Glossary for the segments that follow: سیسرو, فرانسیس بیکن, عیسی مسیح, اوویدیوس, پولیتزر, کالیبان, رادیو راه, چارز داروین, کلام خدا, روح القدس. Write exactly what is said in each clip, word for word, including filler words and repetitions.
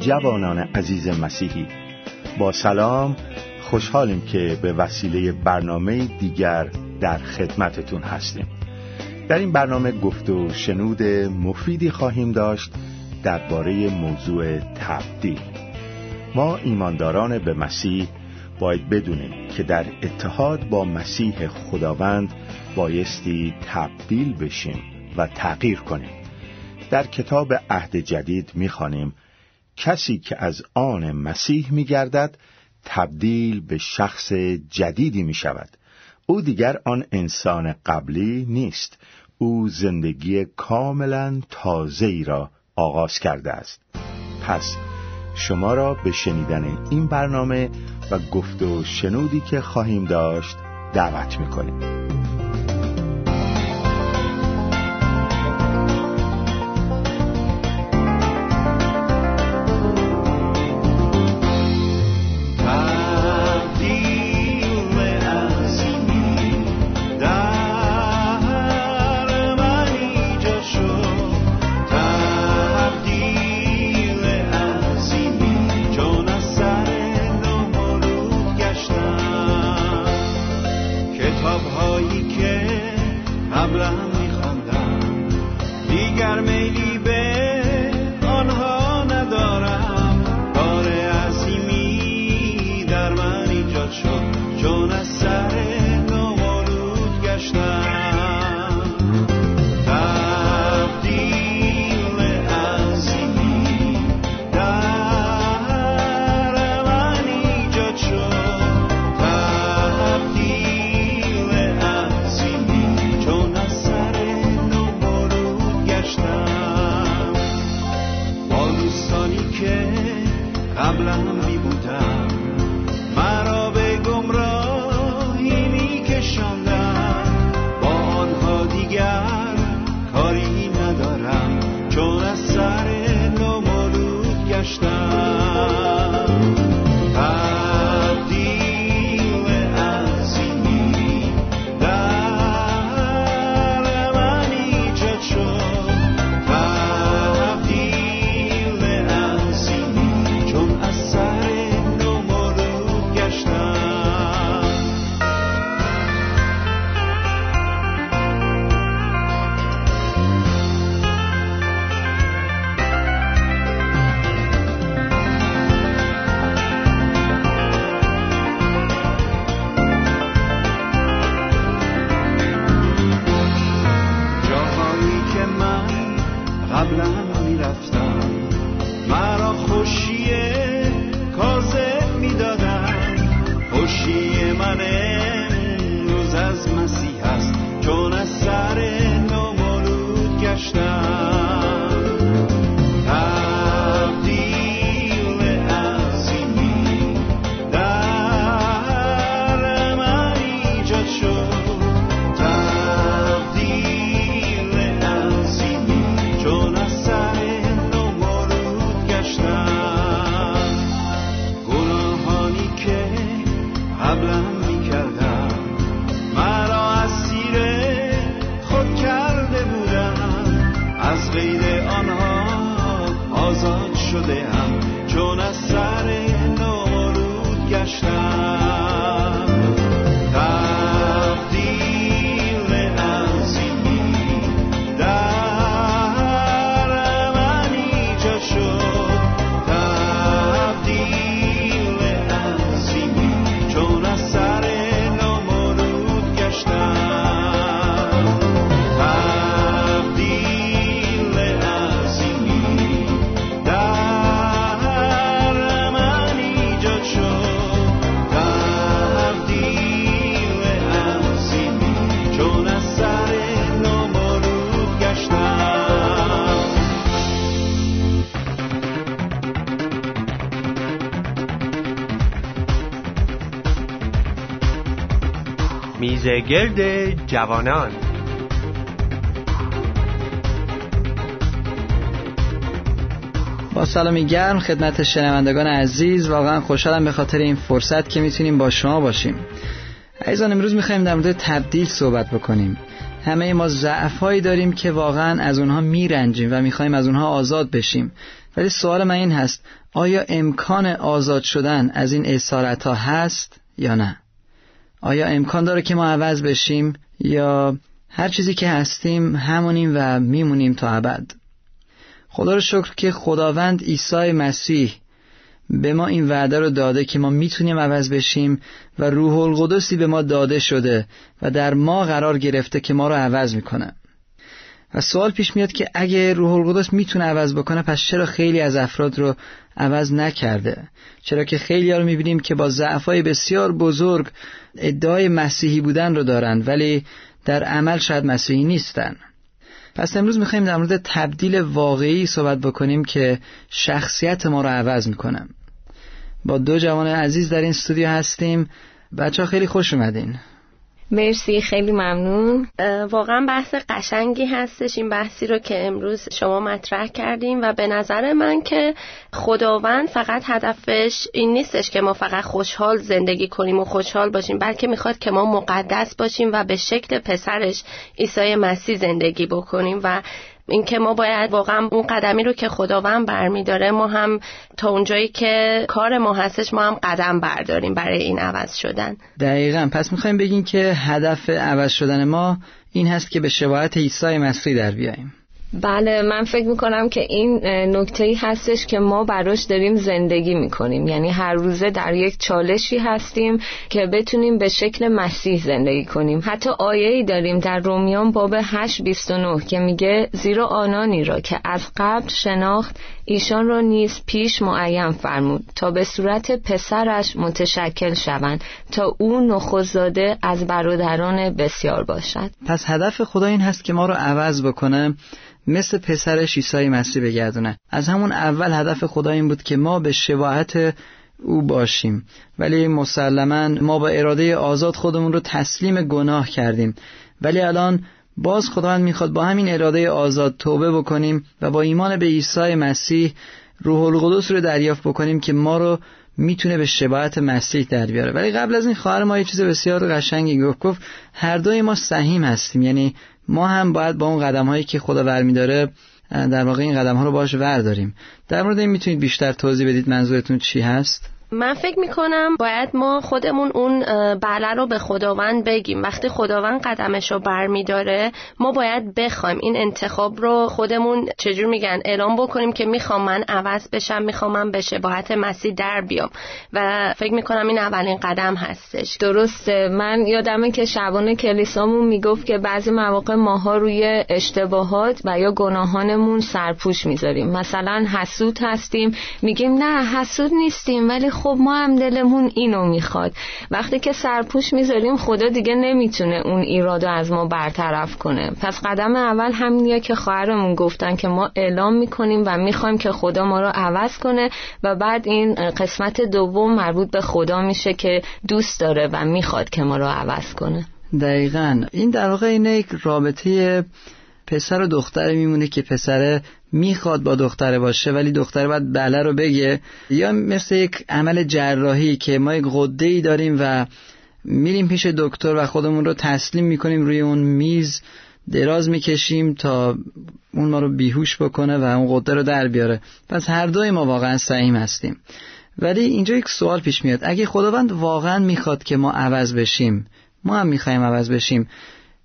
جوانان عزیز مسیحی، با سلام، خوشحالیم که به وسیله برنامه دیگر در خدمتتون هستیم. در این برنامه گفت و شنود مفیدی خواهیم داشت درباره موضوع تبدیل. ما ایمانداران به مسیح باید بدونیم که در اتحاد با مسیح خداوند بایستی تبدیل بشیم و تغییر کنیم. در کتاب عهد جدید می‌خوانیم کسی که از آن مسیح می‌گردد تبدیل به شخص جدیدی می‌شود. او دیگر آن انسان قبلی نیست. او زندگی کاملاً تازه‌ای را آغاز کرده است. پس شما را به شنیدن این برنامه و گفت و شنودی که خواهیم داشت دعوت می‌کنیم. میز گرد جوانان. با سلامی گرم خدمت شنوندگان عزیز، واقعا خوشحالم به خاطر این فرصت که میتونیم با شما باشیم. عزیزان، امروز میخواییم در مورد تبدیل صحبت بکنیم. همه ما ضعف‌هایی داریم که واقعا از اونها میرنجیم و میخواییم از اونها آزاد بشیم، ولی سوال من این هست: آیا امکان آزاد شدن از این اسارت ها هست یا نه؟ آیا امکان داره که ما عوض بشیم یا هر چیزی که هستیم همونیم و میمونیم تا ابد؟ خدا رو شکر که خداوند عیسی مسیح به ما این وعده رو داده که ما میتونیم عوض بشیم و روح القدسی به ما داده شده و در ما قرار گرفته که ما رو عوض میکنه. و سوال پیش میاد که اگه روح القدس میتونه عوض بکنه، پس چرا خیلی از افراد رو عوض نکرده؟ چرا که خیلی‌ها رو میبینیم که با ضعف‌های بسیار بزرگ ادعای مسیحی بودن رو دارن ولی در عمل شاید مسیحی نیستن. پس امروز میخوایم در مورد تبدیل واقعی صحبت بکنیم که شخصیت ما رو عوض میکنه. با دو جوان عزیز در این استودیو هستیم. بچه‌ها خیلی خوش اومدین. مرسی، خیلی ممنون. واقعا بحث قشنگی هستش این بحثی رو که امروز شما مطرح کردیم و به نظر من که خداوند فقط هدفش این نیستش که ما فقط خوشحال زندگی کنیم و خوشحال باشیم، بلکه میخواد که ما مقدس باشیم و به شکل پسرش عیسی مسیح زندگی بکنیم و اینکه ما باید واقعا اون قدمی رو که خداوند برمی‌داره ما هم تا اونجایی که کار ما هستش ما هم قدم برداریم برای این عوض شدن. دقیقاً. پس می‌خوایم بگیم که هدف عوض شدن ما این هست که به شباهت عیسی مسیح در بیاییم. بله، من فکر میکنم که این نکته‌ای هستش که ما براش داریم زندگی میکنیم، یعنی هر روزه در یک چالشی هستیم که بتونیم به شکل مسیح زندگی کنیم. حتی آیه‌ای داریم در رومیان باب هشت بیست و نه که میگه زیرا آنانی را که از قبل شناخت ایشان را نیز پیش معین فرمود تا به صورت پسرش متشکل شوند تا او نخست‌زاده از برادران بسیار باشد. پس هدف خدا این هست که ما رو عوض بکنه، مثل پسرش عیسی مسیح بگردونه. از همون اول هدف خدا این بود که ما به شباهت او باشیم، ولی مسلماً ما با اراده آزاد خودمون رو تسلیم گناه کردیم، ولی الان باز خداوند میخواد با همین اراده آزاد توبه بکنیم و با ایمان به عیسی مسیح روح القدس رو دریافت بکنیم که ما رو میتونه به شباهت مسیح در بیاره. ولی قبل از این خواهر ما یه چیز بسیار قشنگی گفت، گفت هر دوی ما سهیم هستیم، یعنی ما هم باید با اون قدم هایی که خدا برمی داره در واقع این قدم ها رو باهاش ورداریم. در مورد این میتونید بیشتر توضیح بدید منظورتون چی هست؟ من فکر میکنم باید ما خودمون اون بله رو به خداوند بگیم. وقتی خداوند قدمش رو برمیداره ما باید بخوایم این انتخاب رو خودمون چجور میگن اعلام بکنیم که میخوام من عوض بشم، میخوام من به شباهت مسیح در بیام و فکر میکنم این اولین قدم هستش. درسته. من یادمه که شبان کلیسامون میگفت که بعضی مواقع ماها روی اشتباهات و یا گناهانمون سرپوش میذاریم. مثلا حسود هستیم، میگیم نه حسود نیستیم ولی خب ما هم دلمون اینو میخواد. وقتی که سرپوش میذاریم خدا دیگه نمیتونه اون ایرادو از ما برطرف کنه. پس قدم اول همینیه که خواهرمون گفتن که ما اعلام میکنیم و میخوایم که خدا ما رو عوض کنه و بعد این قسمت دوم مربوط به خدا میشه که دوست داره و میخواد که ما رو عوض کنه. دقیقاً. این در واقع اینه یک رابطه پسر و دختر میمونه که پسره میخواد با دختره باشه ولی دختره باید بله رو بگه، یا مثل یک عمل جراحی که ما یک غده‌ای داریم و میریم پیش دکتر و خودمون رو تسلیم میکنیم، روی اون میز دراز میکشیم تا اون ما رو بیهوش بکنه و اون غده رو در بیاره. پس هر دوی ما واقعا سهیم هستیم. ولی اینجا یک سوال پیش میاد، اگه خداوند واقعا میخواد که ما عوض بشیم، ما هم میخوایم عوض بشیم،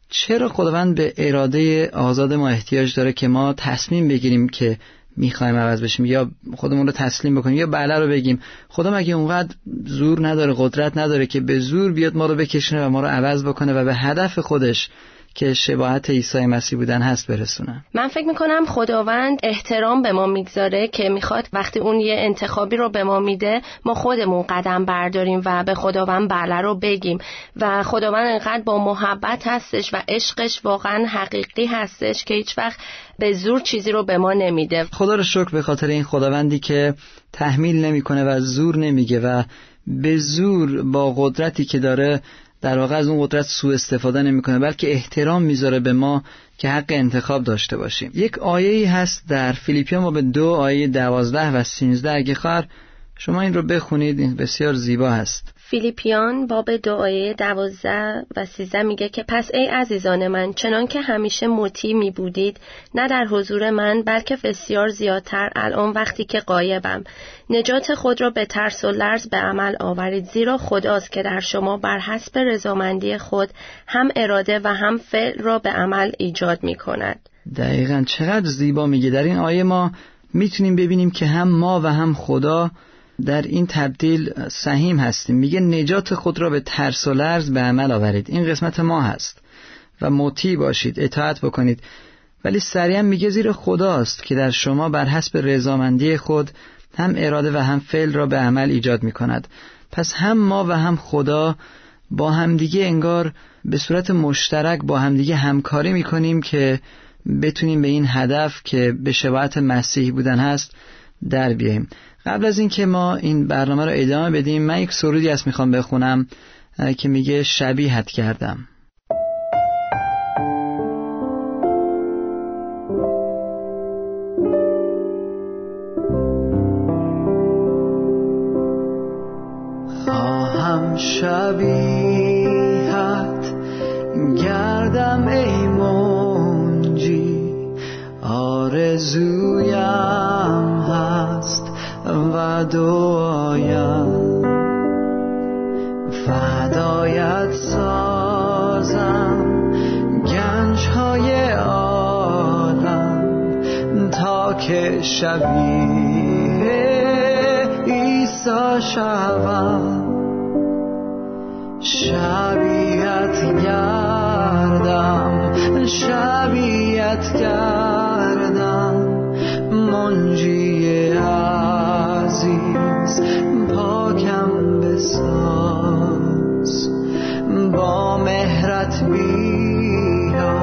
چرا خداوند به اراده آزاد ما احتیاج داره که ما تصمیم بگیریم که میخوایم عوض بشیم یا خودمون رو تسلیم بکنیم یا بله رو بگیم؟ خدا مگه اونقدر زور نداره، قدرت نداره که به زور بیاد ما رو بکشونه و ما رو عوض بکنه و به هدف خودش که شباهت عیسی مسیح بودن هست برسونه؟ من فکر میکنم خداوند احترام به ما میگذاره که میخواد وقتی اون یه انتخابی رو به ما میده ما خودمون قدم برداریم و به خداوند بله رو بگیم. و خداوند انقدر با محبت هستش و عشقش واقعا حقیقی هستش که هیچ وقت به زور چیزی رو به ما نمیده. خدا رو شکر به خاطر این خداوندی که تحمیل نمیکنه و زور نمیگه و به زور با قدرتی که داره در واقع از اون قدرت سوء استفاده نمیکنه، بلکه احترام میذاره به ما که حق انتخاب داشته باشیم. یک آیه‌ای هست در فیلیپیان باب دو آیه دوازده و سیزده، اگه خواهر شما این رو بخونید بسیار زیبا هست. فیلیپیان باب دو آیه دوازده و سیزده میگه که پس ای عزیزان من، چنان که همیشه مطیع می بودید، نه در حضور من بلکه بسیار زیادتر الان وقتی که غایبم، نجات خود را به ترس و لرز به عمل آورید، زیرا خداست که در شما بر حسب رضامندی خود هم اراده و هم فعل را به عمل ایجاد می کند. دقیقاً چقدر زیبا میگه. در این آیه ما میتونیم ببینیم که هم ما و هم خدا در این تبدیل سهیم هستیم. میگه نجات خود را به ترس و لرز به عمل آورید. این قسمت ما هست و مطیع باشید، اطاعت بکنید. ولی سریعا میگه زیر خداست که در شما بر حسب رضامندی خود هم اراده و هم فعل را به عمل ایجاد میکند. پس هم ما و هم خدا با همدیگه انگار به صورت مشترک با همدیگه همکاری میکنیم که بتونیم به این هدف که به شباهت مسیح بودن هست در بیاییم. قبل از این که ما این برنامه رو ادامه بدیم، من یک سرودی هست میخوام بخونم که میگه شبیهت کردم. خواهم شبیهت گردم ای منجی، آرزویم هست و دعایم، فدایت سازم گنج‌های عالم تا که شبیه عیسی شوم. شبیهت گردم، شبیهت کردم منجی عزیز، پاکم بساز، با مهرت بیا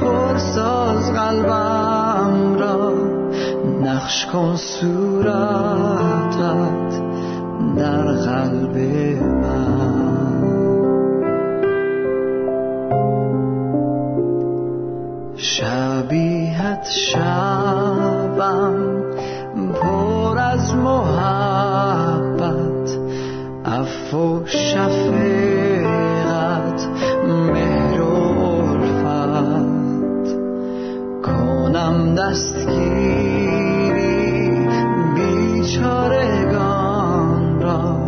پرساز قلبم را، نقش کن صورتت در قلب من. شبیهت شبم پر از محبت، عفو شفقت، مهر و الفت، کنم دستگیری بیچارگان را،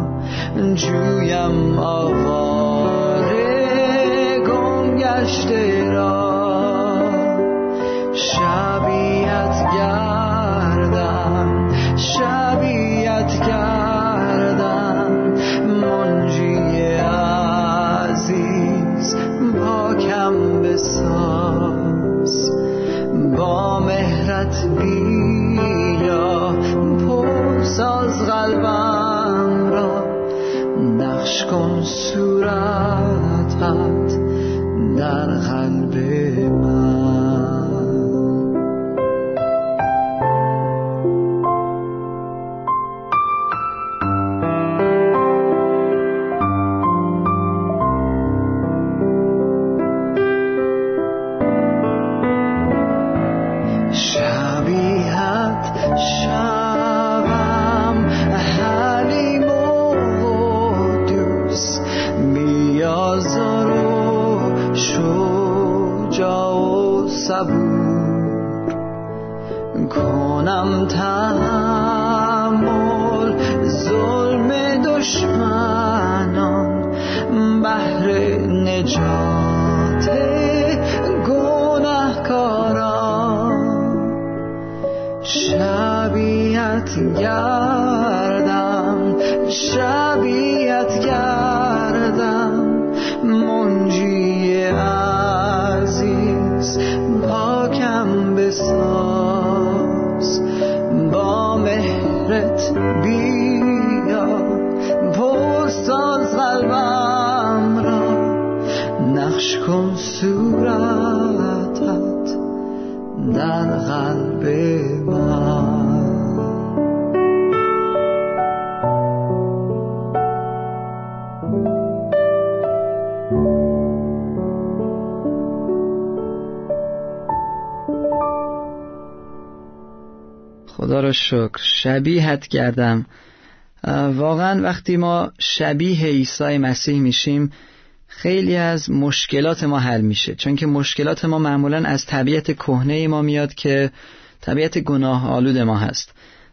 جویم آواره گم گشته را. شبیهت گردم، شبیهت کردم منجی عزیز، پاکم بساز، با مهرت بیا پرساز قلبم را، نقش کن صورتت در قلب من. خدا را شکر. شبیهت کردم. واقعا وقتی ما شبیه عیسی مسیح میشیم خیلی از مشکلات ما حل میشه، چون که مشکلات ما معمولا از طبیعت کهنه ما میاد که طبیعت گناه آلود ما هست.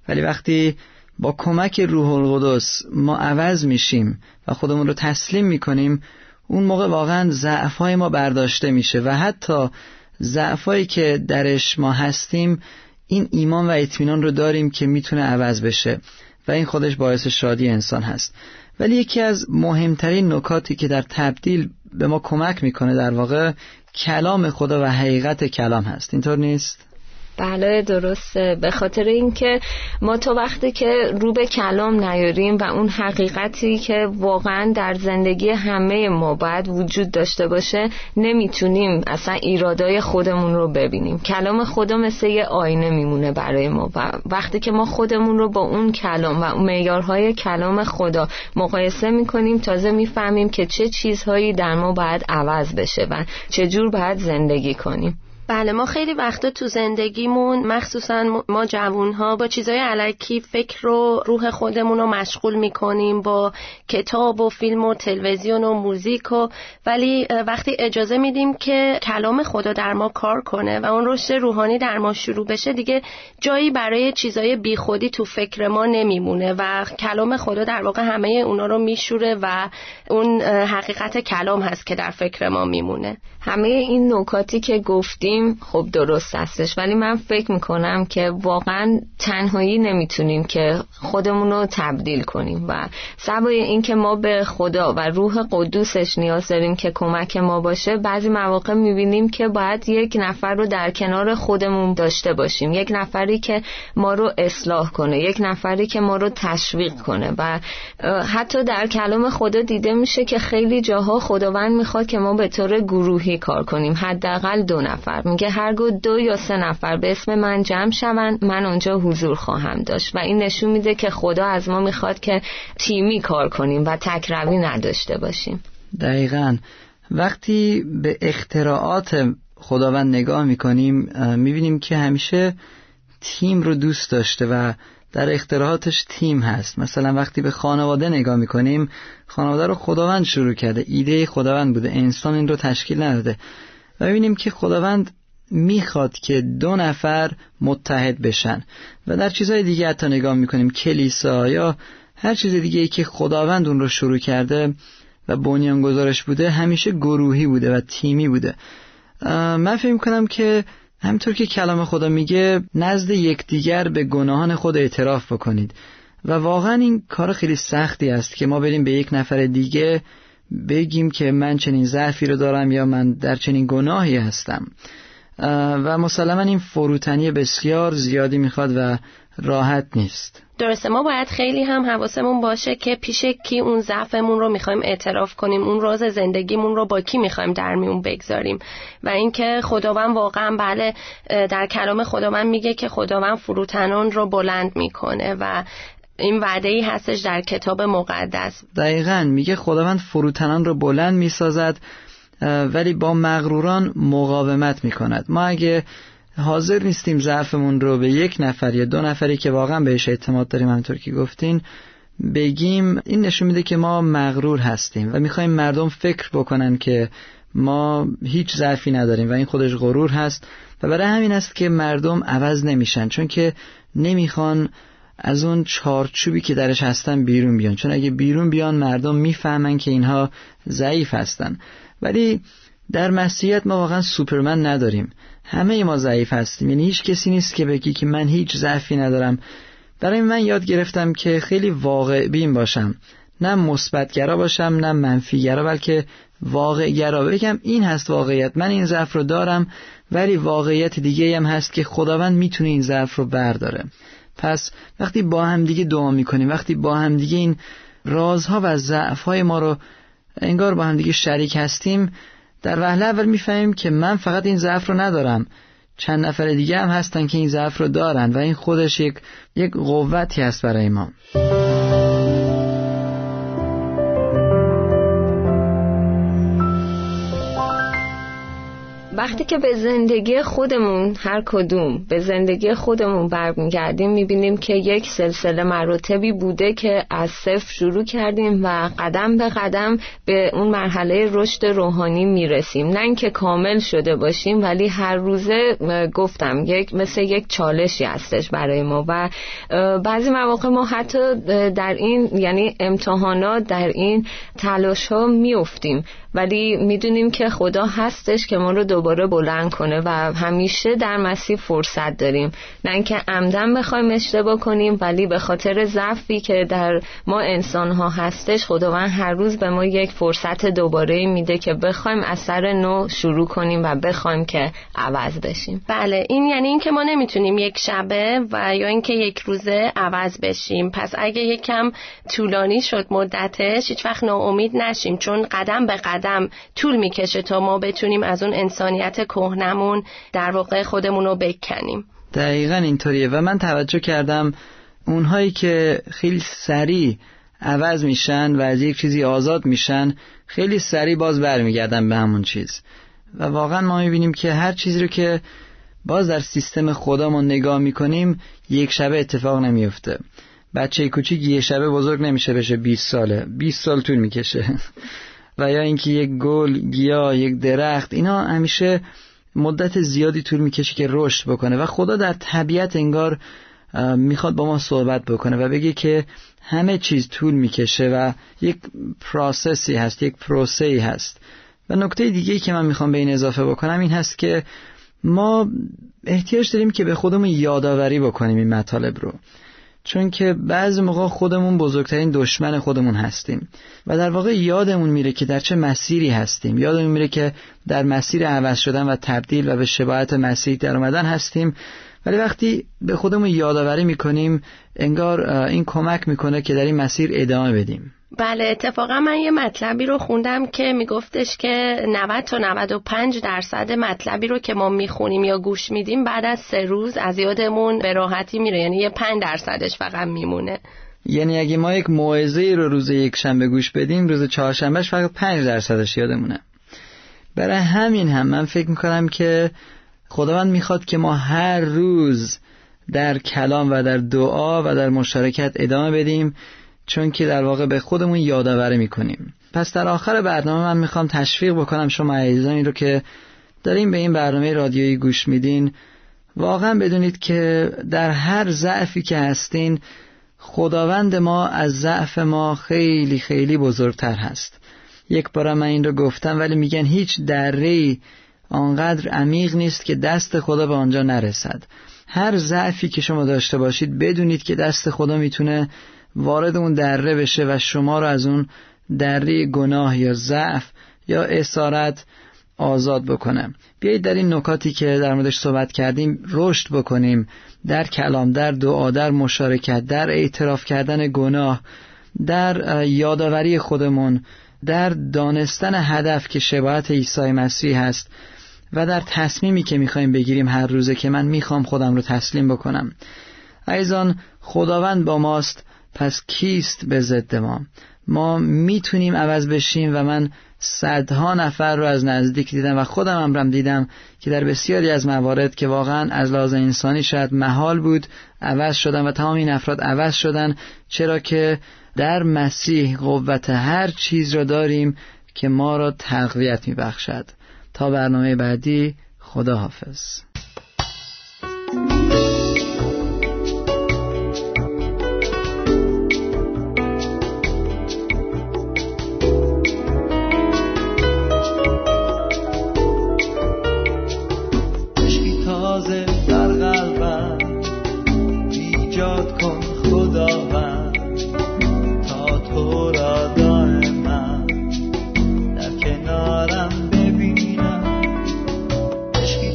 ولی وقتی با کمک روح القدس ما عوض میشیم و خودمون رو تسلیم میکنیم، اون موقع واقعا ضعف‌های ما برداشته میشه و حتی ضعفایی که درش ما هستیم این ایمان و اطمینان رو داریم که میتونه عوض بشه و این خودش باعث شادی انسان هست. ولی یکی از مهمترین نکاتی که در تبدیل به ما کمک میکنه در واقع کلام خدا و حقیقت کلام هست. اینطور نیست؟ بله درسته، به خاطر اینکه ما تو وقتی که رو به کلام نیاریم و اون حقیقتی که واقعا در زندگی همه ما باید وجود داشته باشه نمیتونیم اصلا ایرادای خودمون رو ببینیم. کلام خدا مثل یه آینه میمونه برای ما و وقتی که ما خودمون رو با اون کلام و معیارهای کلام خدا مقایسه میکنیم تازه میفهمیم که چه چیزهایی در ما باید عوض بشه و چه جور باید زندگی کنیم. بله ما خیلی وقتا تو زندگیمون مخصوصا ما جوانها با چیزای الکی فکر و روح خودمون رو مشغول میکنیم با کتاب و فیلم و تلویزیون و موزیک و ولی وقتی اجازه میدیم که کلام خدا در ما کار کنه و اون رشد روحانی در ما شروع بشه دیگه جایی برای چیزای بیخودی تو فکر ما نمیمونه و کلام خدا در واقع همه اونا رو میشوره و اون حقیقت کلام هست که در فکر ما میمونه. همه این نکاتی که گفتیم خب درست هستش، ولی من فکر میکنم که واقعا تنهایی نمیتونیم که خودمون رو تبدیل کنیم و سبای این که ما به خدا و روح قدوسش نیاز داریم که کمک ما باشه. بعضی مواقع میبینیم که باید یک نفر رو در کنار خودمون داشته باشیم، یک نفری که ما رو اصلاح کنه، یک نفری که ما رو تشویق کنه و حتی در کلام خدا دیده میشه که خیلی جاها خداوند میخواد که ما به طور گروهی کار کنیم، حداقل دو نفر. میگه هرگاه دو یا سه نفر به اسم من جمع شوند من آنجا حضور خواهم داشت و این نشون میده که خدا از ما میخواد که تیمی کار کنیم و تکروی نداشته باشیم. دقیقاً وقتی به اختراعات خداوند نگاه میکنیم میبینیم که همیشه تیم رو دوست داشته و در اختراعاتش تیم هست. مثلا وقتی به خانواده نگاه میکنیم خانواده رو خداوند شروع کرده، ایده خداوند بوده، انسان این رو تشکیل نداده. ببینیم که خداوند میخواد که دو نفر متحد بشن و در چیزهای دیگه حتی نگاه میکنیم کلیسا یا هر چیز دیگه ای که خداوند اون رو شروع کرده و بنیانگذارش بوده همیشه گروهی بوده و تیمی بوده. من فکر میکنم که همطور که کلام خدا میگه نزد یکدیگر به گناهان خود اعتراف بکنید و واقعا این کار خیلی سختی است که ما بریم به یک نفر دیگه بگیم که من چنین ضعفی رو دارم یا من در چنین گناهی هستم و مسلما این فروتنی بسیار زیادی میخواد و راحت نیست. درسته ما باید خیلی هم حواسمون باشه که پیش کی اون ضعفمون رو میخوایم اعتراف کنیم، اون راز زندگیمون رو با کی میخوایم در میون بگذاریم و اینکه خداوند واقعا بله در کلام خداوند میگه که خداوند فروتنان رو بلند میکنه و این وعده‌ای هستش در کتاب مقدس. دقیقاً میگه خداوند فروتنان رو بلند میسازد ولی با مغروران مقاومت میکند. ما اگه حاضر نیستیم ضعفمون رو به یک نفر یا دو نفری که واقعا بهش اعتماد داریم همونطور که گفتین بگیم، این نشون میده که ما مغرور هستیم و میخوایم مردم فکر بکنن که ما هیچ ضعفی نداریم و این خودش غرور هست و برای همین است که مردم عوض نمیشن، چون که نمیخوان از اون چارچوبی که درش هستن بیرون بیان، چون اگه بیرون بیان مردم میفهمن که اینها ضعیف هستن. ولی در مسیحیت ما واقعا سوپرمن نداریم، همه ما ضعیف هستیم، یعنی هیچ کسی نیست که بگی که من هیچ ضعفی ندارم. برای من یاد گرفتم که خیلی واقع بین باشم، نه مثبتگرا باشم نه منفیگرا، بلکه واقعگرا بگم این هست واقعیت، من این ضعف رو دارم ولی واقعیت دیگه هم هست که خداوند میتونه این ضعف رو برداره. پس وقتی با هم دیگه دعا میکنیم، وقتی با هم دیگه این رازها و ضعفهای ما رو انگار با هم دیگه شریک هستیم، در وهله اول میفهمیم که من فقط این ضعف رو ندارم، چند نفر دیگه هم هستن که این ضعف رو دارن و این خودش یک یک قوتی هست برای ما. وقتی که به زندگی خودمون هر کدوم به زندگی خودمون برمیگردیم، میبینیم که یک سلسله مراتبی بوده که از صفر شروع کردیم و قدم به قدم به اون مرحله رشد روحانی میرسیم. نه اینکه کامل شده باشیم، ولی هر روزه گفتم یک مثل یک چالشی هستش برای ما و بعضی مواقع ما حتی در این یعنی امتحانات، در این تلاش‌ها میافتیم، ولی میدونیم که خدا هستش که ما رو دوباره بلند کنه و همیشه در مسیح فرصت داریم. نه اینکه عمدن بخوایم اشتباه کنیم، ولی به خاطر ضعفی که در ما انسان‌ها هستش، خداوند هر روز به ما یک فرصت دوباره میده که بخوایم از سر نو شروع کنیم و بخوایم که عوض بشیم. بله، این یعنی اینکه ما نمیتونیم یک شبه و یا اینکه یک روزه عوض بشیم. پس اگه یکم طولانی شد مدتش، هیچ وقت ناامید نشیم، چون قدم به قدم طول میکشه تا ما بتونیم از اون انسانیت کهنمون در واقع خودمون رو بکنیم. دقیقاً اینطوریه و من توجه کردم اونهایی که خیلی سریع عوض میشن و از یک چیزی آزاد میشن، خیلی سریع باز برمیگردن به همون چیز. و واقعاً ما میبینیم که هر چیزی رو که باز در سیستم خودمون نگاه میکنیم، یک شبه اتفاق نمیفته. بچه کوچیک یک شبه بزرگ نمیشه بشه بیست ساله، بیست سال طول میکشه. و یا اینکه یک گل، گیاه، یک درخت، اینا همیشه مدت زیادی طول میکشه که رشد بکنه و خدا در طبیعت انگار میخواد با ما صحبت بکنه و بگه که همه چیز طول میکشه و یک پروسسی هست، یک پروسه‌ای هست. و نکته دیگه‌ای که من میخوام به این اضافه بکنم این هست که ما احتیاج داریم که به خودمون یادآوری بکنیم این مطالب رو، چون که بعضی موقع خودمون بزرگترین دشمن خودمون هستیم و در واقع یادمون میره که در چه مسیری هستیم، یادمون میره که در مسیر عوض شدن و تبدیل و به شباهت مسیح در آمدن هستیم، ولی وقتی به خودمون یادآوری میکنیم انگار این کمک میکنه که در این مسیر ادامه بدیم. بله، اتفاقا من یه مطلبی رو خوندم که میگفتش که نود تا نود و پنج درصد مطلبی رو که ما میخونیم یا گوش میدیم بعد از سه روز از یادمون به راحتی میره، یعنی یه پنج درصدش فقط میمونه. یعنی اگه ما یک موعظه رو روز یک شنبه گوش بدیم، روز چهارشنبهش فقط پنج درصدش یادمونه. برای همین هم من فکر میکنم که خداوند میخواد که ما هر روز در کلام و در دعا و در مشارکت ادامه بدیم، چون که در واقع به خودمون یادآوری میکنیم. پس در آخر برنامه من میخوام تشویق بکنم شما عزیزانی رو که دارین به این برنامه رادیویی گوش میدین، واقعا بدونید که در هر ضعفی که هستین، خداوند ما از ضعف ما خیلی خیلی بزرگتر هست. یک بار من این رو گفتم، ولی میگن هیچ دره‌ای آنقدر عمیق نیست که دست خدا به آنجا نرسد. هر ضعفی که شما داشته باشید، بدونید که دست خدا میتونه وارد اون دره بشه و شما رو از اون دره گناه یا ضعف یا اسارت آزاد بکنه. بیایید در این نکاتی که در موردش صحبت کردیم رشد بکنیم، در کلام، در دعا، در مشارکت، در اعتراف کردن گناه، در یادآوری خودمون، در دانستن هدف که شباهت عیسی مسیح هست و در تصمیمی که میخوایم بگیریم هر روزه که من میخوام خودم رو تسلیم بکنم. ایضاً خداوند با ماست، پس کیست به ضد ما؟ ما میتونیم عوض بشیم و من صدها نفر رو از نزدیک دیدم و خودم امرم دیدم که در بسیاری از موارد که واقعا از لحاظ انسانی شاید محال بود، عوض شدن و تمام این افراد عوض شدن، چرا که در مسیح قوت هر چیز را داریم که ما را تقویت میبخشد. تا برنامه بعدی، خدا حافظ.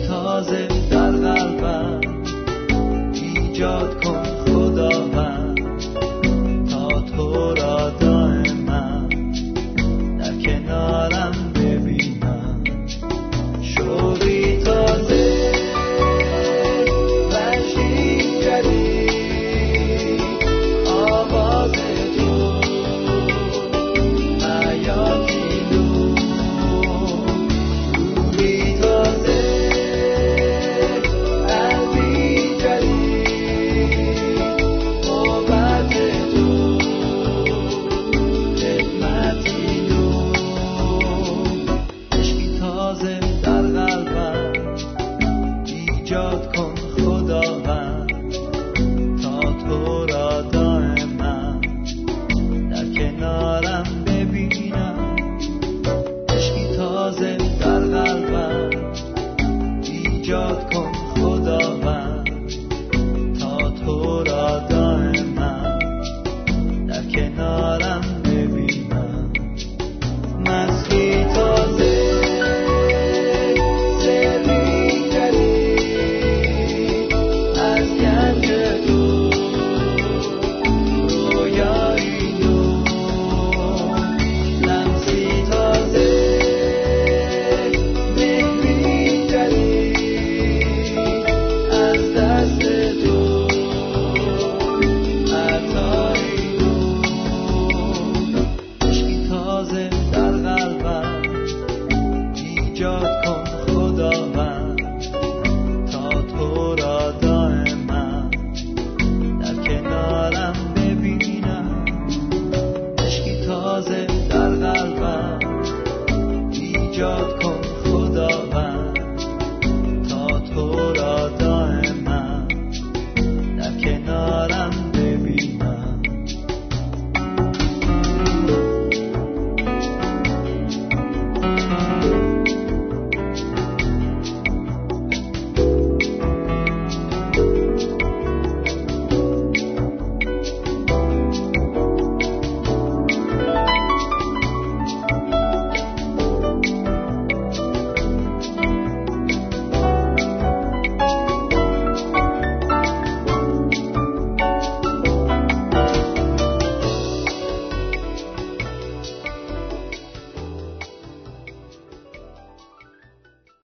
Cause it ایجاد کن خداوند، تا تو را دائما در کنارم ببینم، عشقی تازه در قلبم ایجاد کن خداوند، تا تو را دائما در کنارم ببینم، مسیح تازه در قلبم ایجاد کن خدا.